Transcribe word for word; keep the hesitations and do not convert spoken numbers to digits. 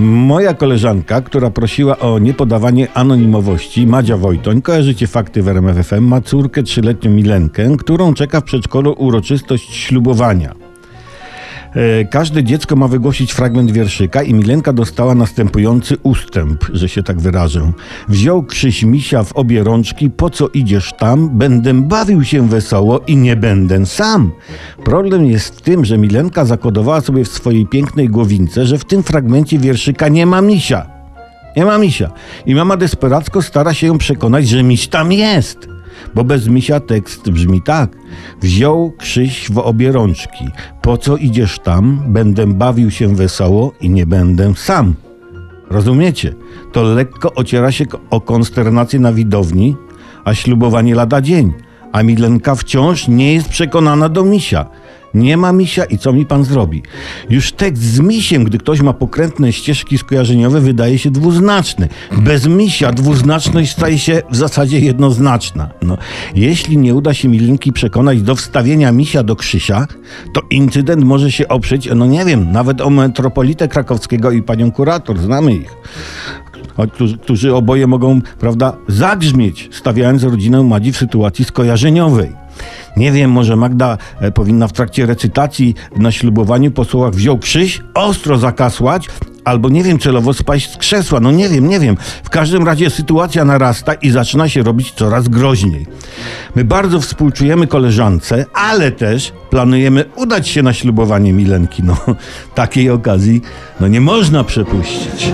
Moja koleżanka, która prosiła o niepodawanie anonimowości, Madzia Wojtoń, kojarzycie Fakty w R M F F M, ma córkę trzyletnią Milenkę, którą czeka w przedszkolu uroczystość ślubowania. E, każde dziecko ma wygłosić fragment wierszyka i Milenka dostała następujący ustęp, że się tak wyrażę. Wziął Krzyś misia w obie rączki, po co idziesz tam? Będę bawił się wesoło i nie będę sam. Problem jest w tym, że Milenka zakodowała sobie w swojej pięknej głowince, że w tym fragmencie wierszyka nie ma misia. Nie ma misia. I mama desperacko stara się ją przekonać, że miś tam jest. Bo bez misia tekst brzmi tak. Wziął Krzyś w obie rączki. Po co idziesz tam? Będę bawił się wesoło i nie będę sam. Rozumiecie? To lekko ociera się o konsternację na widowni, a ślubowanie lada dzień. A Milenka wciąż nie jest przekonana do misia. Nie ma misia i co mi pan zrobi? Już tekst z misiem, gdy ktoś ma pokrętne ścieżki skojarzeniowe, wydaje się dwuznaczny. Bez misia dwuznaczność staje się w zasadzie jednoznaczna. No, jeśli nie uda się Milenki przekonać do wstawienia misia do Krzysia, to incydent może się oprzeć, no nie wiem, nawet o Metropolitę Krakowskiego i panią kurator, znamy ich. Którzy, którzy oboje mogą, prawda, zagrzmieć, stawiając rodzinę Madzi w sytuacji skojarzeniowej. Nie wiem, może Magda e, powinna w trakcie recytacji na ślubowaniu po słowach wziął Krzyś ostro zakasłać, albo nie wiem, celowo spaść z krzesła. No nie wiem, nie wiem. W każdym razie sytuacja narasta i zaczyna się robić coraz groźniej. My bardzo współczujemy koleżance, ale też planujemy udać się na ślubowanie Milenki. No, takiej okazji no nie można przepuścić.